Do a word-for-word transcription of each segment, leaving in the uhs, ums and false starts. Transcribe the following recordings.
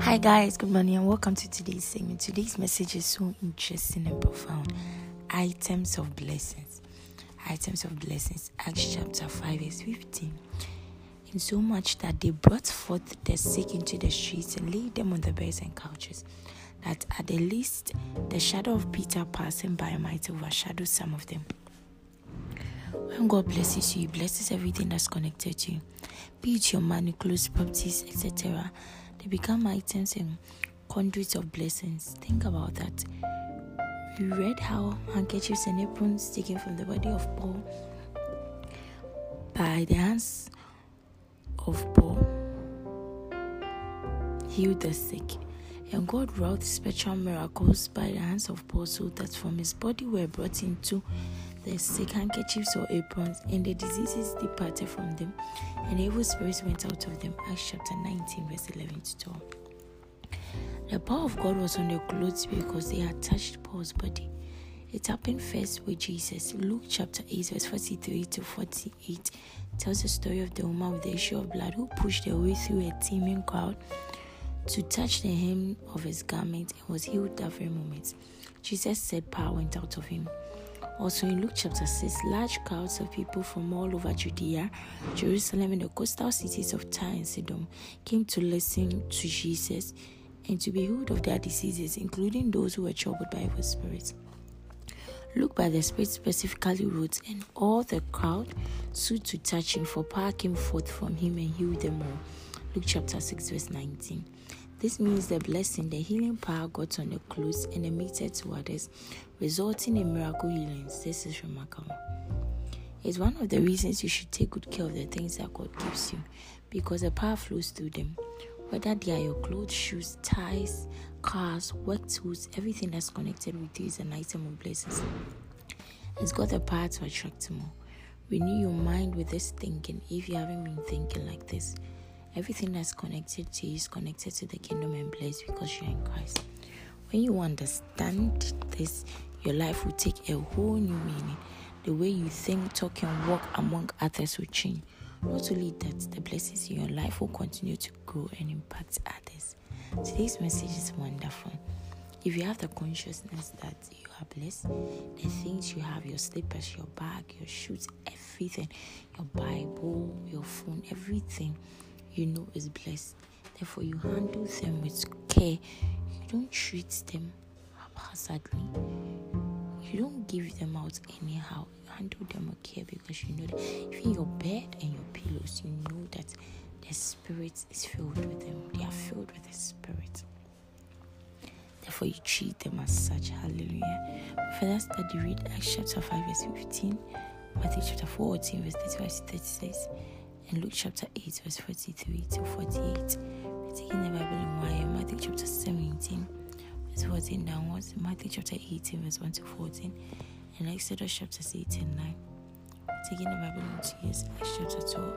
Hi guys, good morning and welcome to today's segment. Today's message is so interesting and profound. Items of blessings. Items of blessings. Acts chapter five verse fifteen. In so much that they brought forth the sick into the streets and laid them on the beds and couches, that at the least the shadow of Peter passing by might overshadow some of them. When God blesses you, He blesses everything that's connected to you. Be it your money, clothes, properties, et cetera. They become items and conduits of blessings. Think about that. We read how handkerchiefs and aprons taken from the body of Paul by the hands of Paul healed the sick. And God wrought special miracles by the hands of Paul, so that from his body were brought into the sick handkerchiefs or aprons, and the diseases departed from them, and evil spirits went out of them. Acts chapter nineteen, verse eleven to twelve. The power of God was on the clothes because they had touched Paul's body. It happened first with Jesus. Luke chapter eight, verse forty-three to forty-eight tells the story of the woman with the issue of blood, who pushed her way through a teeming crowd to touch the hem of his garment and was healed that very moment. Jesus said power went out of him. Also in Luke chapter six, large crowds of people from all over Judea, Jerusalem, and the coastal cities of Tyre and Sidon came to listen to Jesus and to be healed of their diseases, including those who were troubled by evil spirits. Luke by the Spirit specifically wrote, and all the crowd sought to touch him, for power came forth from him and healed them all. Luke chapter six, verse nineteen. This means the blessing, the healing power got on the clothes and emitted to others, resulting in miracle healings. This is remarkable. It's one of the reasons you should take good care of the things that God gives you, because the power flows through them. Whether they are your clothes, shoes, ties, cars, work tools, everything that's connected with you is an item of blessings. It's got the power to attract more. Renew your mind with this thinking if you haven't been thinking like this. Everything that's connected to you is connected to the kingdom and blessed because you're in Christ. When you understand this, your life will take a whole new meaning. The way you think, talk, and walk among others will change. Not only that, the blessings in your life will continue to grow and impact others. Today's message is wonderful. If you have the consciousness that you are blessed, the things you have, your slippers, your bag, your shoes, everything, your Bible, your phone, everything, you know is blessed. Therefore, you handle them with care. You don't treat them haphazardly. You don't give them out anyhow. You handle them with care, because you know that even your bed and your pillows, you know that the spirit is filled with them. They are filled with the spirit. Therefore, you treat them as such. Hallelujah. Further study, read Acts chapter five, verse fifteen, Matthew chapter fourteen, verse thirty-five to thirty-six. And Luke chapter eight, verse forty-three to forty-eight. We're taking the Bible in one, Matthew chapter seventeen, verse fourteen downwards, Matthew chapter eighteen, verse one to fourteen, and Exodus chapters eight and nine. We're taking the Bible in two years, Acts chapter twelve,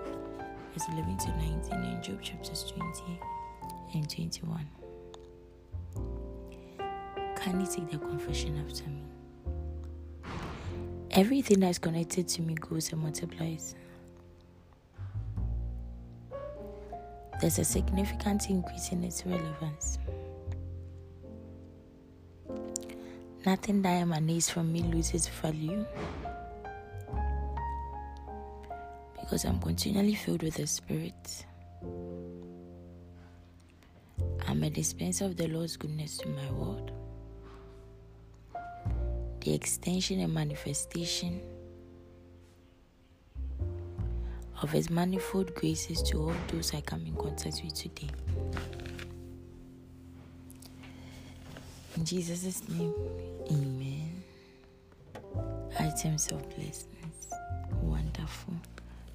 verse eleven to nineteen, and Job chapters twenty and twenty-one. Can you take the confession after me? Everything that is connected to me grows and multiplies. There's a significant increase in its relevance. Nothing that emanates from me loses value, because I'm continually filled with the Spirit. I'm a dispenser of the Lord's goodness to my world, the extension and manifestation of His manifold graces to all those I come in contact with today. In Jesus' name, amen. Items of blessings. Wonderful.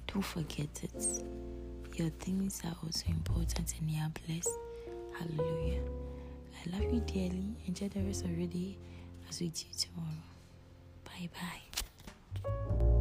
Don't forget it. Your things are also important and you are blessed. Hallelujah. I love you dearly. Enjoy the rest of your day. I'll see you tomorrow. Bye-bye.